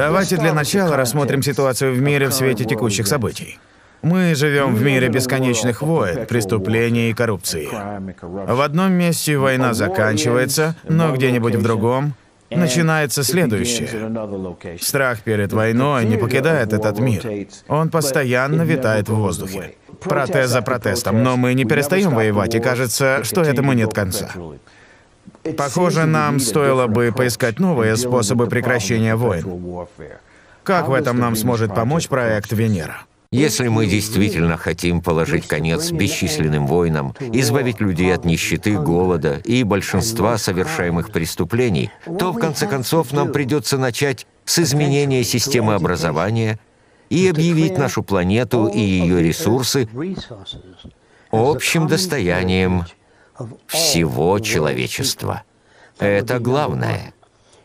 Давайте для начала рассмотрим ситуацию в мире в свете текущих событий. Мы живем в мире бесконечных войн, преступлений и коррупции. В одном месте война заканчивается, но где-нибудь в другом начинается следующее. Страх перед войной не покидает этот мир. Он постоянно витает в воздухе. Протест за протестом, но мы не перестаем воевать, и кажется, что этому нет конца. Похоже, нам стоило бы поискать новые способы прекращения войн. Как в этом нам сможет помочь проект Венера? Если мы действительно хотим положить конец бесчисленным войнам, избавить людей от нищеты, голода и большинства совершаемых преступлений, то в конце концов нам придется начать с изменения системы образования и объявить нашу планету и ее ресурсы общим достоянием всего человечества. Это главное.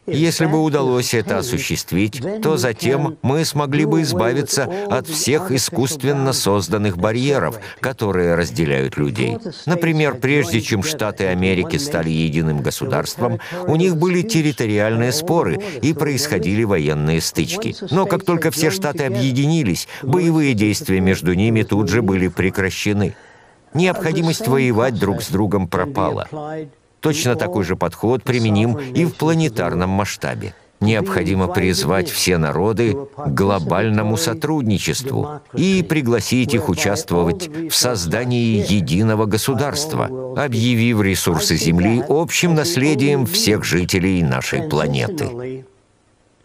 Если бы удалось это осуществить, то затем мы смогли бы избавиться от всех искусственно созданных барьеров, которые разделяют людей. Например, прежде чем Штаты Америки стали единым государством, у них были территориальные споры и происходили военные стычки. Но как только все Штаты объединились, боевые действия между ними тут же были прекращены. Необходимость воевать друг с другом пропала. Точно такой же подход применим и в планетарном масштабе. Необходимо призвать все народы к глобальному сотрудничеству и пригласить их участвовать в создании единого государства, объявив ресурсы Земли общим наследием всех жителей нашей планеты.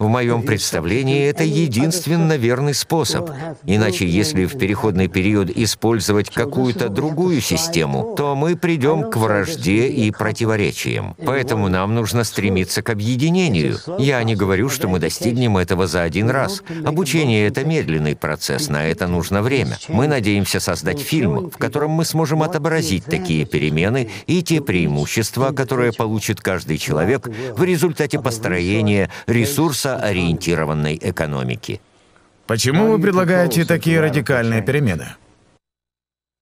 В моем представлении это единственно верный способ. Иначе, если в переходный период использовать какую-то другую систему, то мы придем к вражде и противоречиям. Поэтому нам нужно стремиться к объединению. Я не говорю, что мы достигнем этого за один раз. Обучение — это медленный процесс, на это нужно время. Мы надеемся создать фильм, в котором мы сможем отобразить такие перемены и те преимущества, которые получит каждый человек в результате построения ресурса ориентированной экономики. Почему вы предлагаете такие радикальные перемены?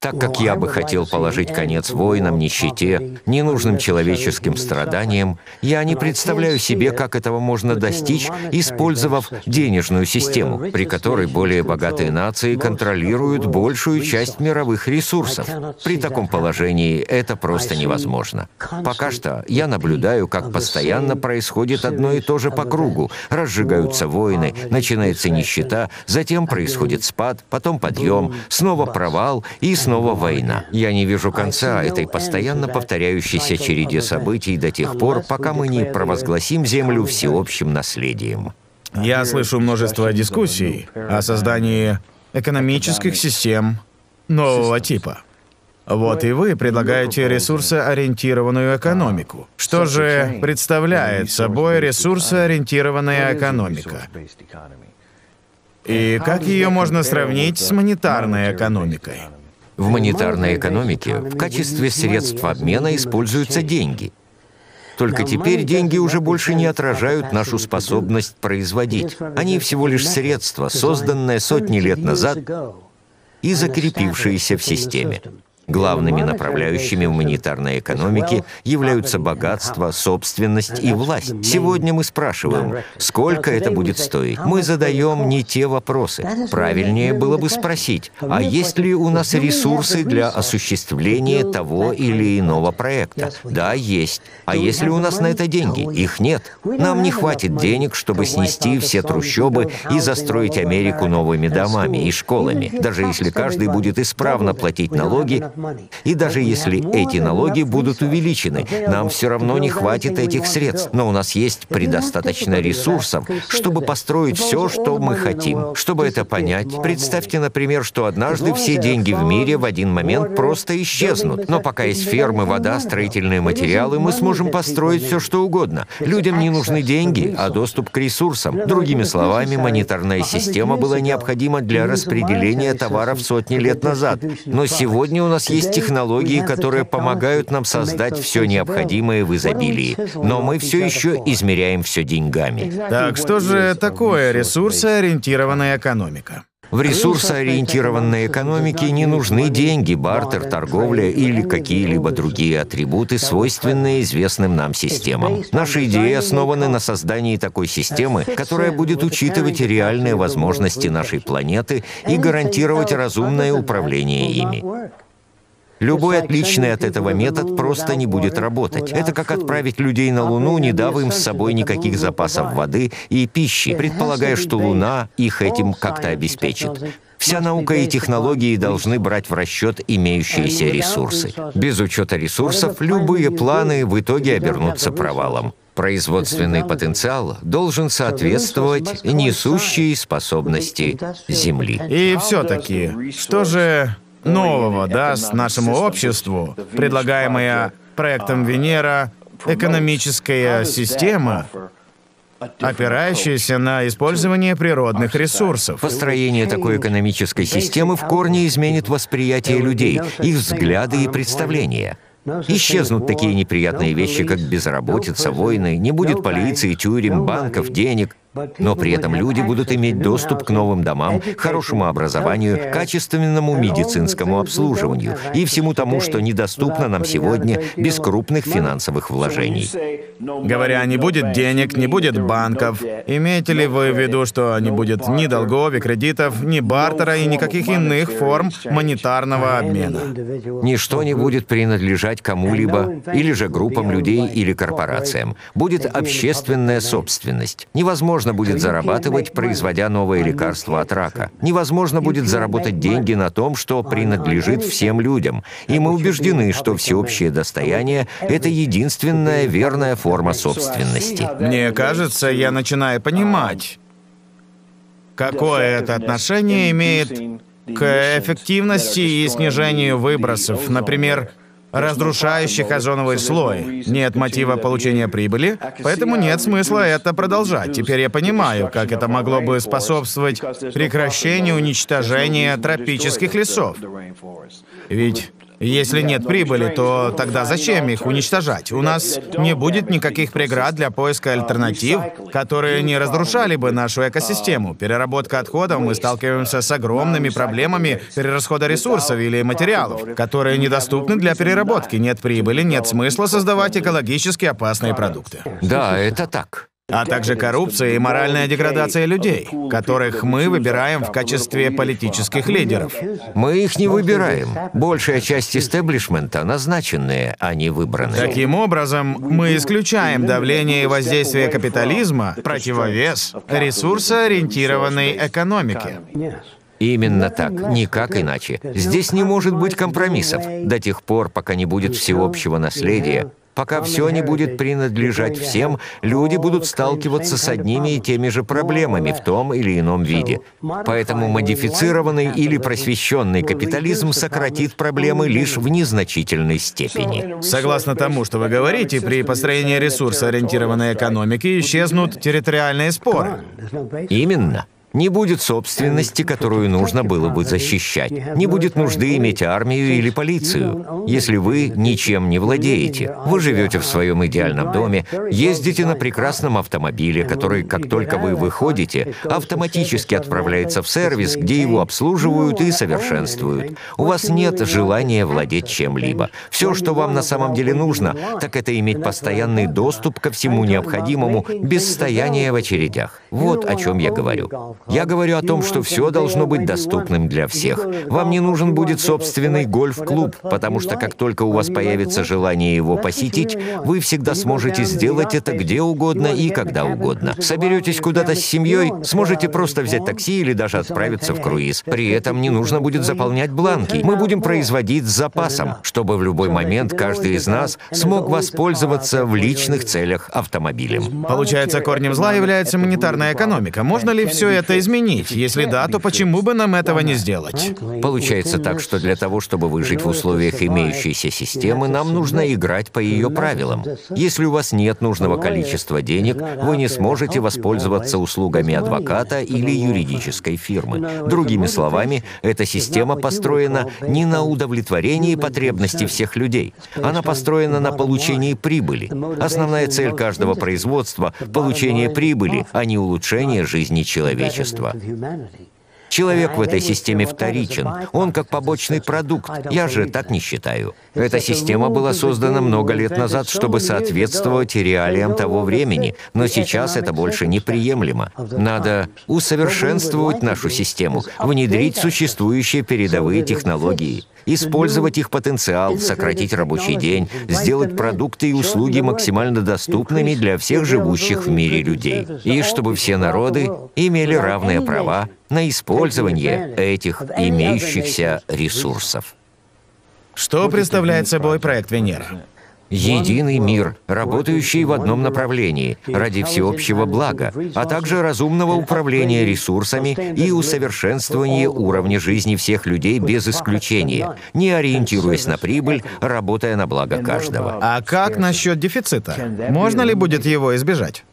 Так как я бы хотел положить конец войнам, нищете, ненужным человеческим страданиям, я не представляю себе, как этого можно достичь, использовав денежную систему, при которой более богатые нации контролируют большую часть мировых ресурсов. При таком положении это просто невозможно. Пока что я наблюдаю, как постоянно происходит одно и то же по кругу. Разжигаются войны, начинается нищета, затем происходит спад, потом подъем, снова провал и снова война. Я не вижу конца этой постоянно повторяющейся череде событий до тех пор, пока мы не провозгласим Землю всеобщим наследием. Я слышу множество дискуссий о создании экономических систем нового типа. Вот и вы предлагаете ресурсоориентированную экономику. Что же представляет собой ресурсоориентированная экономика? И как ее можно сравнить с монетарной экономикой? В монетарной экономике в качестве средств обмена используются деньги. Только теперь деньги уже больше не отражают нашу способность производить. Они всего лишь средства, созданные сотни лет назад и закрепившиеся в системе. Главными направляющими в монетарной экономике являются богатство, собственность и власть. Сегодня мы спрашиваем, сколько это будет стоить. Мы задаем не те вопросы. Правильнее было бы спросить, а есть ли у нас ресурсы для осуществления того или иного проекта? Да, есть. А есть ли у нас на это деньги? Их нет. Нам не хватит денег, чтобы снести все трущобы и застроить Америку новыми домами и школами. Даже если каждый будет исправно платить налоги, и даже если эти налоги будут увеличены, нам все равно не хватит этих средств. Но у нас есть предостаточно ресурсов, чтобы построить все, что мы хотим. Чтобы это понять, представьте, например, что однажды все деньги в мире в один момент просто исчезнут. Но пока есть фермы, вода, строительные материалы, мы сможем построить все, что угодно. Людям не нужны деньги, а доступ к ресурсам. Другими словами, монетарная система была необходима для распределения товаров сотни лет назад. Но сегодня у нас есть технологии, которые помогают нам создать все необходимое в изобилии, но мы все еще измеряем все деньгами. Так что же такое ресурсоориентированная экономика? В ресурсоориентированной экономике не нужны деньги, бартер, торговля или какие-либо другие атрибуты, свойственные известным нам системам. Наши идеи основаны на создании такой системы, которая будет учитывать реальные возможности нашей планеты и гарантировать разумное управление ими. Любой отличный от этого метод просто не будет работать. Это как отправить людей на Луну, не дав им с собой никаких запасов воды и пищи, предполагая, что Луна их этим как-то обеспечит. Вся наука и технологии должны брать в расчет имеющиеся ресурсы. Без учета ресурсов любые планы в итоге обернутся провалом. Производственный потенциал должен соответствовать несущей способности Земли. И все-таки, что же нового даст нашему обществу предлагаемая проектом Венера экономическая система, опирающаяся на использование природных ресурсов? Построение такой экономической системы в корне изменит восприятие людей, их взгляды и представления. Исчезнут такие неприятные вещи, как безработица, войны, не будет полиции, тюрем, банков, денег, но при этом люди будут иметь доступ к новым домам, хорошему образованию, качественному медицинскому обслуживанию и всему тому, что недоступно нам сегодня без крупных финансовых вложений. Говоря, не будет денег, не будет банков, имеете ли вы в виду, что не будет ни долгов и кредитов, ни бартера и никаких иных форм монетарного обмена? Ничто не будет принадлежать кому-либо или же группам людей или корпорациям. Будет общественная собственность. Невозможно будет зарабатывать, производя новые лекарства от рака. Невозможно будет заработать деньги на том, что принадлежит всем людям. И мы убеждены, что всеобщее достояние — это единственная верная форма собственности. Мне кажется, я начинаю понимать, какое это отношение имеет к эффективности и снижению выбросов, например, разрушающих озоновый слой. Нет мотива получения прибыли, поэтому нет смысла это продолжать. Теперь я понимаю, как это могло бы способствовать прекращению уничтожения тропических лесов. Ведь если нет прибыли, то тогда зачем их уничтожать? У нас не будет никаких преград для поиска альтернатив, которые не разрушали бы нашу экосистему. Переработка отходов, мы сталкиваемся с огромными проблемами перерасхода ресурсов или материалов, которые недоступны для переработки. Нет прибыли, нет смысла создавать экологически опасные продукты. Да, это так. А также коррупция и моральная деградация людей, которых мы выбираем в качестве политических лидеров. Мы их не выбираем. Большая часть истеблишмента назначенные, а не выбранные. Таким образом, мы исключаем давление и воздействие капитализма в противовес ресурсоориентированной экономике. Именно так, никак иначе. Здесь не может быть компромиссов до тех пор, пока не будет всеобщего наследия. Пока все не будет принадлежать всем, люди будут сталкиваться с одними и теми же проблемами в том или ином виде. Поэтому модифицированный или просвещенный капитализм сократит проблемы лишь в незначительной степени. Согласно тому, что вы говорите, при построении ресурсоориентированной экономики исчезнут территориальные споры. Именно. Не будет собственности, которую нужно было бы защищать. Не будет нужды иметь армию или полицию. Если вы ничем не владеете, вы живете в своем идеальном доме, ездите на прекрасном автомобиле, который, как только вы выходите, автоматически отправляется в сервис, где его обслуживают и совершенствуют. У вас нет желания владеть чем-либо. Все, что вам на самом деле нужно, так это иметь постоянный доступ ко всему необходимому, без стояния в очередях. Вот о чем я говорю. Я говорю о том, что все должно быть доступным для всех. Вам не нужен будет собственный гольф-клуб, потому что как только у вас появится желание его посетить, вы всегда сможете сделать это где угодно и когда угодно. Соберетесь куда-то с семьей, сможете просто взять такси или даже отправиться в круиз. При этом не нужно будет заполнять бланки. Мы будем производить с запасом, чтобы в любой момент каждый из нас смог воспользоваться в личных целях автомобилем. Получается, корнем зла является монетарная экономика. Можно ли все это изменить? Если да, то почему бы нам этого не сделать? Получается так, что для того, чтобы выжить в условиях имеющейся системы, нам нужно играть по ее правилам. Если у вас нет нужного количества денег, вы не сможете воспользоваться услугами адвоката или юридической фирмы. Другими словами, эта система построена не на удовлетворении потребностей всех людей. Она построена на получении прибыли. Основная цель каждого производства — получение прибыли, а не улучшение жизни человека. Человек в этой системе вторичен, он как побочный продукт, я же так не считаю. Эта система была создана много лет назад, чтобы соответствовать реалиям того времени, но сейчас это больше неприемлемо. Надо усовершенствовать нашу систему, внедрить существующие передовые технологии, использовать их потенциал, сократить рабочий день, сделать продукты и услуги максимально доступными для всех живущих в мире людей, и чтобы все народы имели равные права на использование этих имеющихся ресурсов. Что представляет собой проект Венера? Единый мир, работающий в одном направлении, ради всеобщего блага, а также разумного управления ресурсами и усовершенствования уровня жизни всех людей без исключения, не ориентируясь на прибыль, работая на благо каждого. А как насчет дефицита? Можно ли будет его избежать?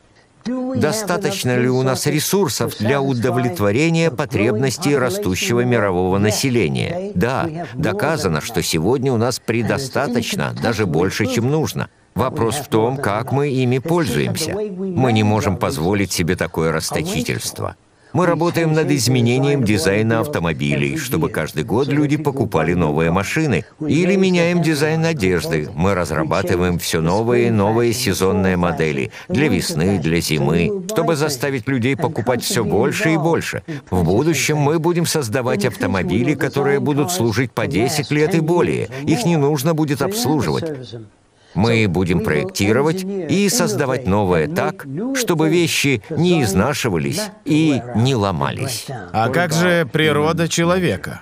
Достаточно ли у нас ресурсов для удовлетворения потребностей растущего мирового населения? Да, доказано, что сегодня у нас предостаточно, даже больше, чем нужно. Вопрос в том, как мы ими пользуемся. Мы не можем позволить себе такое расточительство. Мы работаем над изменением дизайна автомобилей, чтобы каждый год люди покупали новые машины. Или меняем дизайн одежды. Мы разрабатываем все новые и новые сезонные модели для весны, для зимы, чтобы заставить людей покупать все больше и больше. В будущем мы будем создавать автомобили, которые будут служить по 10 лет и более. Их не нужно будет обслуживать. Мы будем проектировать и создавать новое так, чтобы вещи не изнашивались и не ломались. А как же природа человека?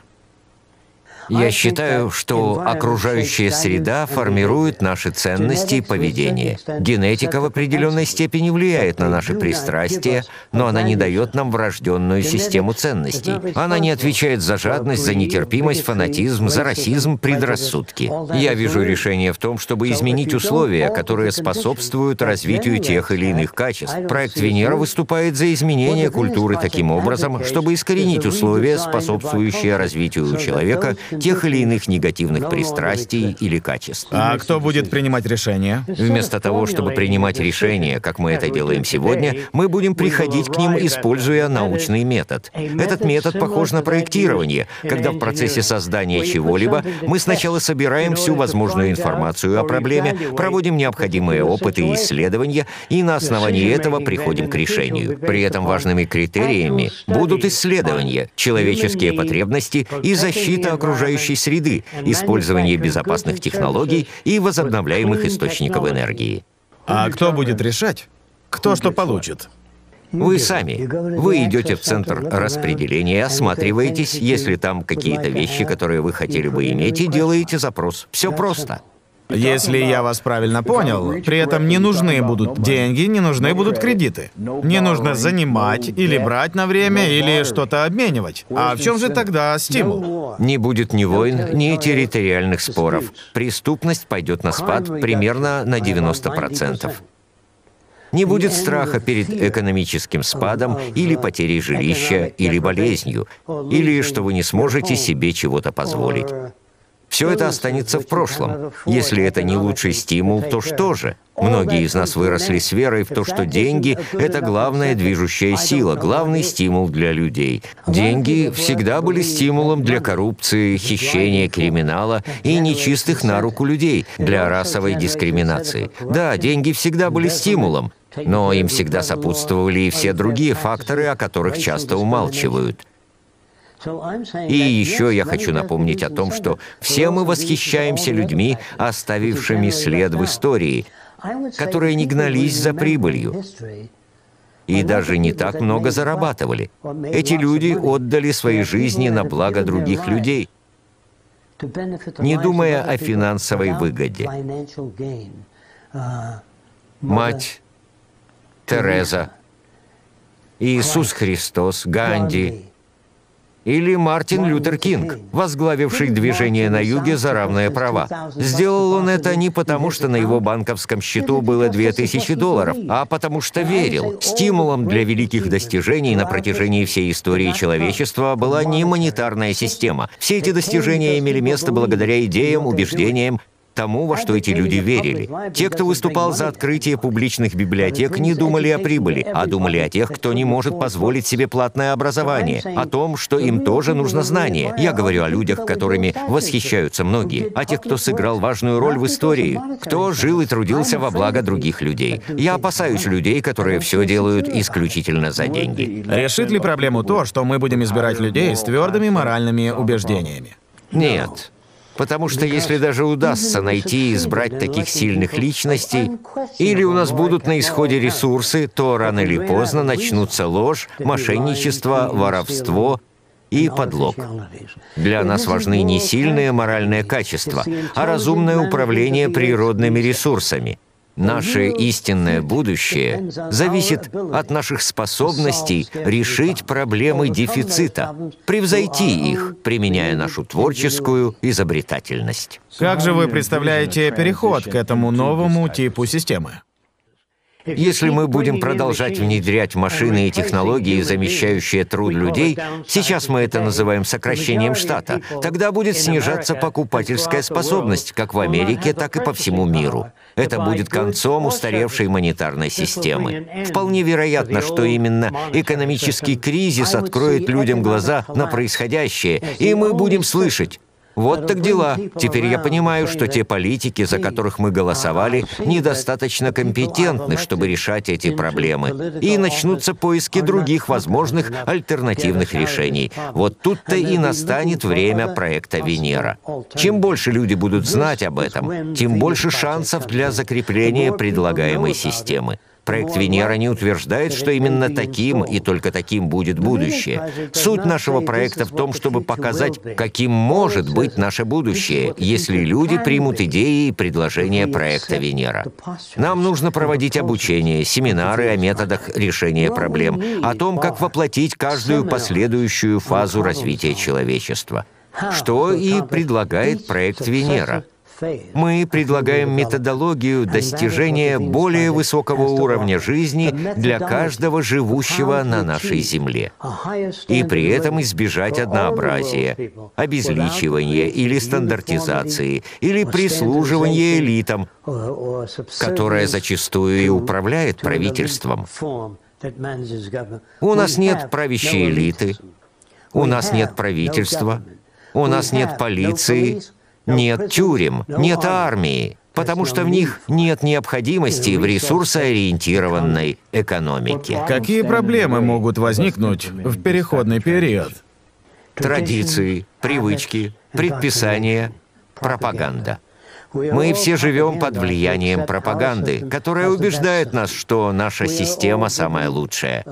Я считаю, что окружающая среда формирует наши ценности и поведение. Генетика в определенной степени влияет на наши пристрастия, но она не дает нам врожденную систему ценностей. Она не отвечает за жадность, за нетерпимость, фанатизм, за расизм, предрассудки. Я вижу решение в том, чтобы изменить условия, которые способствуют развитию тех или иных качеств. Проект Венера выступает за изменение культуры таким образом, чтобы искоренить условия, способствующие развитию человека, тех или иных негативных пристрастий или качеств. А кто будет принимать решения? Вместо того, чтобы принимать решения, как мы это делаем сегодня, мы будем приходить к ним, используя научный метод. Этот метод похож на проектирование, когда в процессе создания чего-либо мы сначала собираем всю возможную информацию о проблеме, проводим необходимые опыты и исследования, и на основании этого приходим к решению. При этом важными критериями будут исследования, человеческие потребности и защита окружающей среды, использование безопасных технологий и возобновляемых источников энергии. А кто будет решать, кто что получит? Вы сами. Вы идете в центр распределения, осматриваетесь, если там какие-то вещи, которые вы хотели бы иметь, и делаете запрос. Все просто. Если я вас правильно понял, при этом не нужны будут деньги, не нужны будут кредиты. Не нужно занимать или брать на время, или что-то обменивать. А в чем же тогда стимул? Не будет ни войн, ни территориальных споров. Преступность пойдет на спад примерно на 90%. Не будет страха перед экономическим спадом или потерей жилища, или болезнью, или что вы не сможете себе чего-то позволить. Все это останется в прошлом. Если это не лучший стимул, то что же? Многие из нас выросли с верой в то, что деньги — это главная движущая сила, главный стимул для людей. Деньги всегда были стимулом для коррупции, хищения, криминала и нечистых на руку людей, для расовой дискриминации. Да, деньги всегда были стимулом, но им всегда сопутствовали и все другие факторы, о которых часто умалчивают. И еще я хочу напомнить о том, что все мы восхищаемся людьми, оставившими след в истории, которые не гнались за прибылью и даже не так много зарабатывали. Эти люди отдали свои жизни на благо других людей, не думая о финансовой выгоде. Мать Тереза, Иисус Христос, Ганди, или Мартин Лютер Кинг, возглавивший движение на юге за равные права. Сделал он это не потому, что на его банковском счету было $2000, а потому что верил. Стимулом для великих достижений на протяжении всей истории человечества была не монетарная система. Все эти достижения имели место благодаря идеям, убеждениям тому, во что эти люди верили. Те, кто выступал за открытие публичных библиотек, не думали о прибыли, а думали о тех, кто не может позволить себе платное образование, о том, что им тоже нужно знание. Я говорю о людях, которыми восхищаются многие, о тех, кто сыграл важную роль в истории, кто жил и трудился во благо других людей. Я опасаюсь людей, которые все делают исключительно за деньги. Решит ли проблему то, что мы будем избирать людей с твердыми моральными убеждениями? Нет. Потому что если даже удастся найти и избрать таких сильных личностей, или у нас будут на исходе ресурсы, то рано или поздно начнутся ложь, мошенничество, воровство и подлог. Для нас важны не сильные моральные качества, а разумное управление природными ресурсами. Наше истинное будущее зависит от наших способностей решить проблемы дефицита, превзойти их, применяя нашу творческую изобретательность. Как же вы представляете переход к этому новому типу системы? Если мы будем продолжать внедрять машины и технологии, замещающие труд людей, сейчас мы это называем сокращением штата, тогда будет снижаться покупательская способность как в Америке, так и по всему миру. Это будет концом устаревшей монетарной системы. Вполне вероятно, что именно экономический кризис откроет людям глаза на происходящее, и мы будем слышать: вот так дела. Теперь я понимаю, что те политики, за которых мы голосовали, недостаточно компетентны, чтобы решать эти проблемы. И начнутся поиски других возможных альтернативных решений. Вот тут-то и настанет время проекта Венера. Чем больше люди будут знать об этом, тем больше шансов для закрепления предлагаемой системы. Проект Венера не утверждает, что именно таким и только таким будет будущее. Суть нашего проекта в том, чтобы показать, каким может быть наше будущее, если люди примут идеи и предложения проекта Венера. Нам нужно проводить обучение, семинары о методах решения проблем, о том, как воплотить каждую последующую фазу развития человечества, что и предлагает проект Венера. Мы предлагаем методологию достижения более высокого уровня жизни для каждого живущего на нашей Земле. И при этом избежать однообразия, обезличивания или стандартизации, или прислуживания элитам, которое зачастую и управляет правительством. У нас нет правящей элиты, у нас нет правительства, у нас нет полиции, нет тюрем, нет армии, потому что в них нет необходимости в ресурсоориентированной экономике. Какие проблемы могут возникнуть в переходный период? Традиции, привычки, предписания, пропаганда. Мы все живем под влиянием пропаганды, которая убеждает нас, что наша система самая лучшая.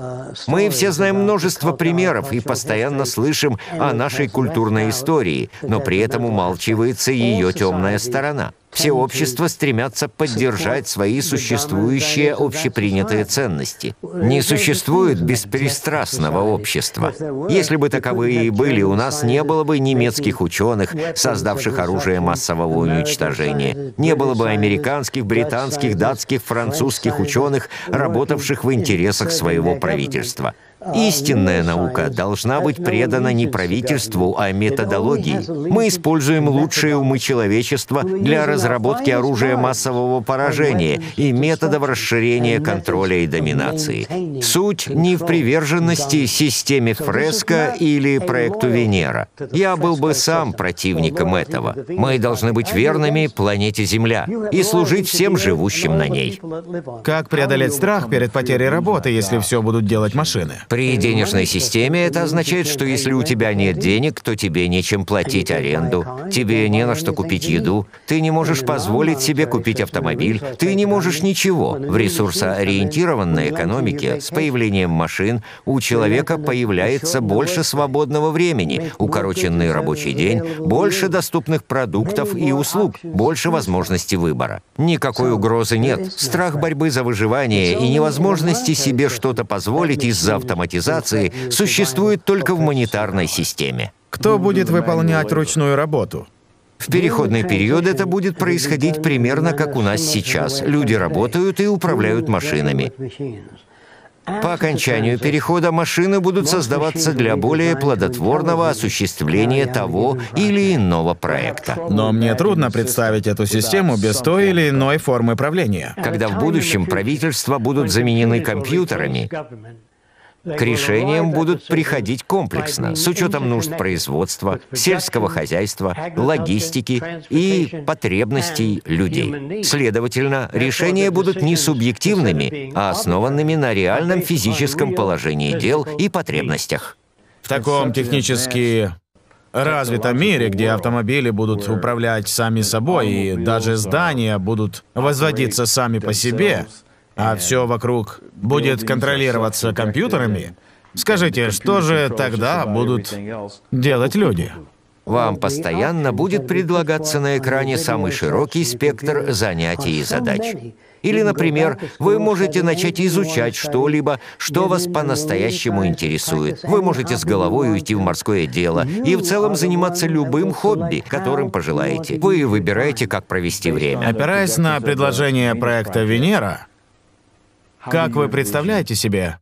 Мы все знаем множество примеров и постоянно слышим о нашей культурной истории, но при этом умалчивается ее темная сторона. Все общества стремятся поддержать свои существующие общепринятые ценности. Не существует беспристрастного общества. Если бы таковые и были, у нас не было бы немецких ученых, создавших оружие массового уничтожения. Не было бы американских, британских, датских, французских ученых, работавших в интересах своего правительства. Истинная наука должна быть предана не правительству, а методологии. Мы используем лучшие умы человечества для разработки оружия массового поражения и методов расширения контроля и доминации. Суть не в приверженности системе Фреско или проекту Венера. Я был бы сам противником этого. Мы должны быть верными планете Земля и служить всем живущим на ней. Как преодолеть страх перед потерей работы, если все будут делать машины? При денежной системе это означает, что если у тебя нет денег, то тебе нечем платить аренду, тебе не на что купить еду, ты не можешь позволить себе купить автомобиль, ты не можешь ничего. В ресурсоориентированной экономике с появлением машин у человека появляется больше свободного времени, укороченный рабочий день, больше доступных продуктов и услуг, больше возможностей выбора. Никакой угрозы нет, страх борьбы за выживание и невозможности себе что-то позволить из-за автомобиля. Автоматизации существует только в монетарной системе. Кто будет выполнять ручную работу? В переходный период это будет происходить примерно как у нас сейчас. Люди работают и управляют машинами. По окончанию перехода машины будут создаваться для более плодотворного осуществления того или иного проекта. Но мне трудно представить эту систему без той или иной формы правления. Когда в будущем правительства будут заменены компьютерами, к решениям будут приходить комплексно, с учетом нужд производства, сельского хозяйства, логистики и потребностей людей. Следовательно, решения будут не субъективными, а основанными на реальном физическом положении дел и потребностях. В таком технически развитом мире, где автомобили будут управлять сами собой, и даже здания будут возводиться сами по себе, а все вокруг будет контролироваться компьютерами, скажите, что же тогда будут делать люди? Вам постоянно будет предлагаться на экране самый широкий спектр занятий и задач. Или, например, вы можете начать изучать что-либо, что вас по-настоящему интересует. Вы можете с головой уйти в морское дело и в целом заниматься любым хобби, которым пожелаете. Вы выбираете, как провести время. Опираясь на предложение проекта «Венера», как вы представляете себе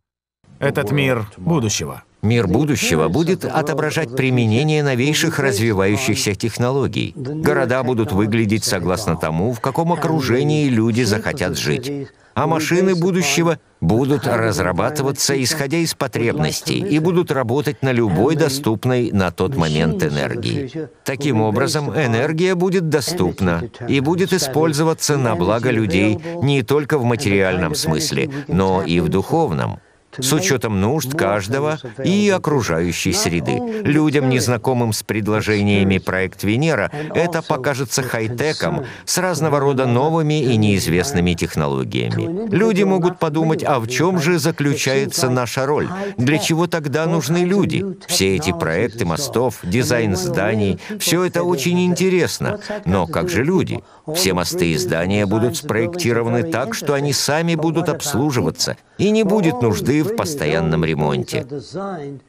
этот мир будущего? Мир будущего будет отображать применение новейших развивающихся технологий. Города будут выглядеть согласно тому, в каком окружении люди захотят жить. А машины будущего будут разрабатываться, исходя из потребностей, и будут работать на любой доступной на тот момент энергии. Таким образом, энергия будет доступна и будет использоваться на благо людей не только в материальном смысле, но и в духовном, с учетом нужд каждого и окружающей среды. Людям, незнакомым с предложениями проект «Венера», это покажется хай-теком с разного рода новыми и неизвестными технологиями. Люди могут подумать, а в чем же заключается наша роль? Для чего тогда нужны люди? Все эти проекты мостов, дизайн зданий, все это очень интересно. Но как же люди? Все мосты и здания будут спроектированы так, что они сами будут обслуживаться, и не будет нужды в постоянном ремонте.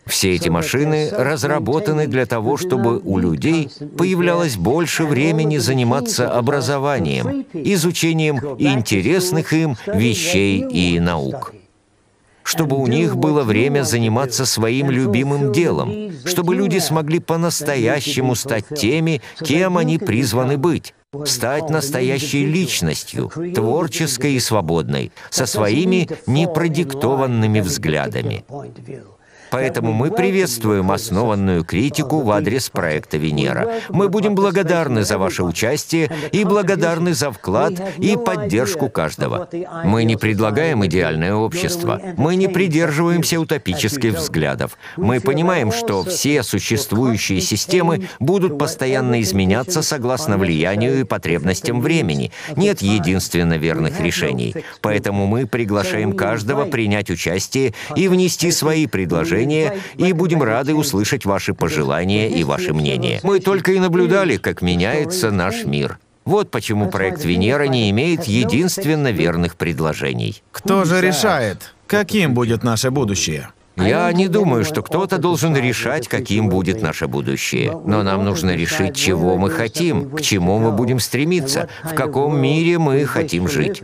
Все эти машины разработаны для того, чтобы у людей появлялось больше времени заниматься образованием, изучением интересных им вещей и наук, чтобы у них было время заниматься своим любимым делом, чтобы люди смогли по-настоящему стать теми, кем они призваны быть, стать настоящей личностью, творческой и свободной, со своими непродиктованными взглядами. Поэтому мы приветствуем основанную критику в адрес проекта «Венера». Мы будем благодарны за ваше участие и благодарны за вклад и поддержку каждого. Мы не предлагаем идеальное общество. Мы не придерживаемся утопических взглядов. Мы понимаем, что все существующие системы будут постоянно изменяться согласно влиянию и потребностям времени. Нет единственно верных решений. Поэтому мы приглашаем каждого принять участие и внести свои предложения, и будем рады услышать ваши пожелания и ваши мнения. Мы только и наблюдали, как меняется наш мир. Вот почему проект «Венера» не имеет единственно верных предложений. Кто же решает, каким будет наше будущее? Я не думаю, что кто-то должен решать, каким будет наше будущее. Но нам нужно решить, чего мы хотим, к чему мы будем стремиться, в каком мире мы хотим жить.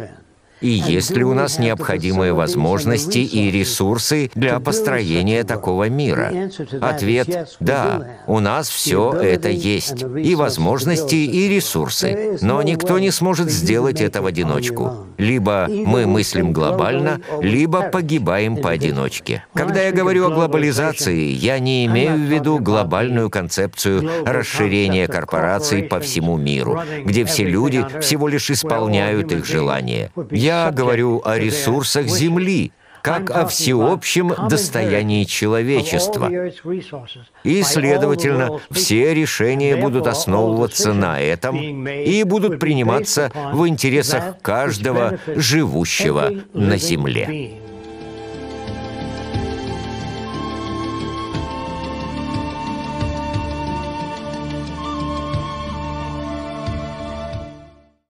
И есть ли у нас необходимые возможности и ресурсы для построения такого мира? Ответ – да, у нас все это есть. И возможности, и ресурсы. Но никто не сможет сделать это в одиночку. Либо мы мыслим глобально, либо погибаем поодиночке. Когда я говорю о глобализации, я не имею в виду глобальную концепцию расширения корпораций по всему миру, где все люди всего лишь исполняют их желания. Я говорю о ресурсах Земли, как о всеобщем достоянии человечества. И, следовательно, все решения будут основываться на этом и будут приниматься в интересах каждого живущего на Земле.